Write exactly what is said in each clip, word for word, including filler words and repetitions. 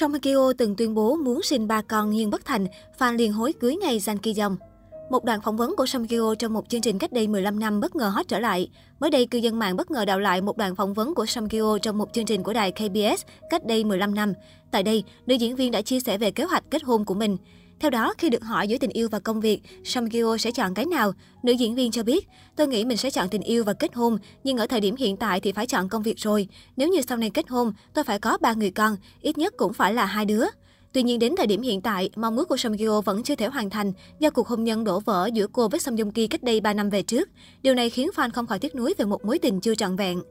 Song Hye Kyo từng tuyên bố muốn sinh ba con nhưng bất thành, fan liền hối cưới ngay Jang Ki Yong. Một đoạn phỏng vấn của Song Hye Kyo trong một chương trình cách đây mười lăm năm bất ngờ hot trở lại. Mới đây, cư dân mạng bất ngờ đạo lại một đoạn phỏng vấn của Song Hye Kyo trong một chương trình của đài K B S cách đây mười lăm năm. Tại đây, nữ diễn viên đã chia sẻ về kế hoạch kết hôn của mình. Theo đó, khi được hỏi giữa tình yêu và công việc, Song Hye Kyo sẽ chọn cái nào? Nữ diễn viên cho biết, tôi nghĩ mình sẽ chọn tình yêu và kết hôn, nhưng ở thời điểm hiện tại thì phải chọn công việc rồi. Nếu như sau này kết hôn, tôi phải có ba người con, ít nhất cũng phải là hai đứa. Tuy nhiên đến thời điểm hiện tại, mong ước của Song Hye Kyo vẫn chưa thể hoàn thành do cuộc hôn nhân đổ vỡ giữa cô với Song Joong Ki cách đây ba năm về trước. Điều này khiến fan không khỏi tiếc nuối về một mối tình chưa trọn vẹn.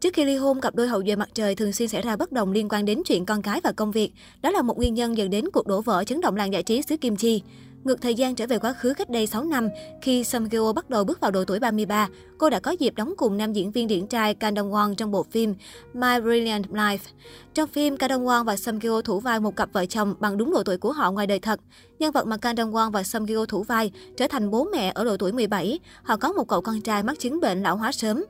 Trước khi ly hôn, cặp đôi hậu duệ mặt trời thường xuyên xảy ra bất đồng liên quan đến chuyện con cái và công việc. Đó là một nguyên nhân dẫn đến cuộc đổ vỡ chấn động làng giải trí xứ Kim Chi. Ngược thời gian trở về quá khứ cách đây sáu năm, khi Song Hye Kyo bắt đầu bước vào độ tuổi ba mươi ba, cô đã có dịp đóng cùng nam diễn viên điển trai Kang Dong Won trong bộ phim My Brilliant Life. Trong phim, Kang Dong Won và Song Hye Kyo thủ vai một cặp vợ chồng bằng đúng độ tuổi của họ ngoài đời thật. Nhân vật mà Kang Dong Won và Song Hye Kyo thủ vai trở thành bố mẹ ở độ tuổi mười bảy. Họ có một cậu con trai mắc chứng bệnh lão hóa sớm.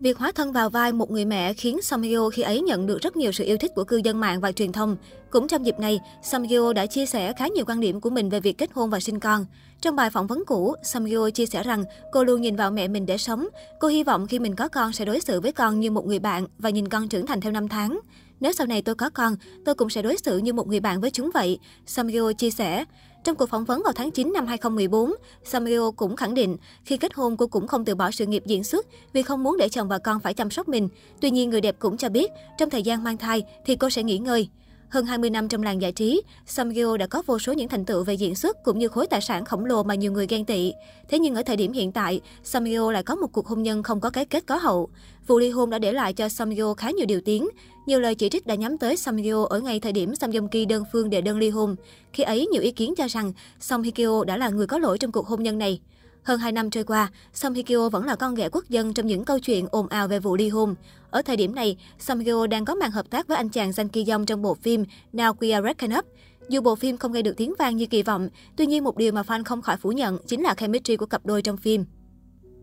Việc hóa thân vào vai một người mẹ khiến Song Hye Kyo khi ấy nhận được rất nhiều sự yêu thích của cư dân mạng và truyền thông. Cũng trong dịp này, Song Hye Kyo đã chia sẻ khá nhiều quan điểm của mình về việc kết hôn và sinh con. Trong bài phỏng vấn cũ, Song Hye Kyo chia sẻ rằng cô luôn nhìn vào mẹ mình để sống. Cô hy vọng khi mình có con sẽ đối xử với con như một người bạn và nhìn con trưởng thành theo năm tháng. Nếu sau này tôi có con, tôi cũng sẽ đối xử như một người bạn với chúng vậy, Song Hye Kyo chia sẻ. Trong cuộc phỏng vấn vào tháng chín năm hai không một bốn, Song Hye Kyo cũng khẳng định khi kết hôn cô cũng không từ bỏ sự nghiệp diễn xuất vì không muốn để chồng và con phải chăm sóc mình. Tuy nhiên, người đẹp cũng cho biết trong thời gian mang thai thì cô sẽ nghỉ ngơi. Hơn hai mươi năm trong làng giải trí, Song Hye Kyo đã có vô số những thành tựu về diễn xuất cũng như khối tài sản khổng lồ mà nhiều người ghen tị. Thế nhưng ở thời điểm hiện tại, Song Hye Kyo lại có một cuộc hôn nhân không có cái kết có hậu. Vụ ly hôn đã để lại cho Song Hye Kyo khá nhiều điều tiếng. Nhiều lời chỉ trích đã nhắm tới Song Hye Kyo ở ngay thời điểm Song Joong Ki đơn phương đệ đơn ly hôn. Khi ấy, nhiều ý kiến cho rằng Song Hye Kyo đã là người có lỗi trong cuộc hôn nhân này. Hơn hai năm trôi qua, Song Hye Kyo vẫn là con ghẻ quốc dân trong những câu chuyện ồn ào về vụ ly hôn. Ở thời điểm này, Song Hye Kyo đang có màn hợp tác với anh chàng Jang Ki Yong trong bộ phim Now We Are Breaking Up. Dù bộ phim không gây được tiếng vang như kỳ vọng, tuy nhiên một điều mà fan không khỏi phủ nhận chính là chemistry của cặp đôi trong phim.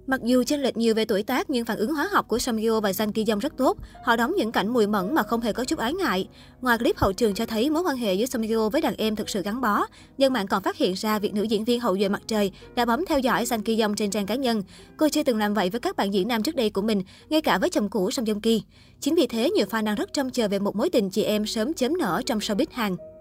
Mặc dù chênh lệch nhiều về tuổi tác nhưng phản ứng hóa học của Song Hye Kyo và Jang Ki Yong rất tốt. Họ đóng những cảnh mùi mẫn mà không hề có chút ái ngại. Ngoài clip hậu trường cho thấy mối quan hệ giữa Song Hye Kyo với đàn em thực sự gắn bó, dân mạng còn phát hiện ra việc nữ diễn viên hậu duệ mặt trời đã bấm theo dõi Jang Ki Yong trên trang cá nhân. Cô chưa từng làm vậy với các bạn diễn nam trước đây của mình, ngay cả với chồng cũ Song Joong Ki. Chính vì thế, nhiều fan đang rất trông chờ về một mối tình chị em sớm chớm nở trong showbiz Hàn.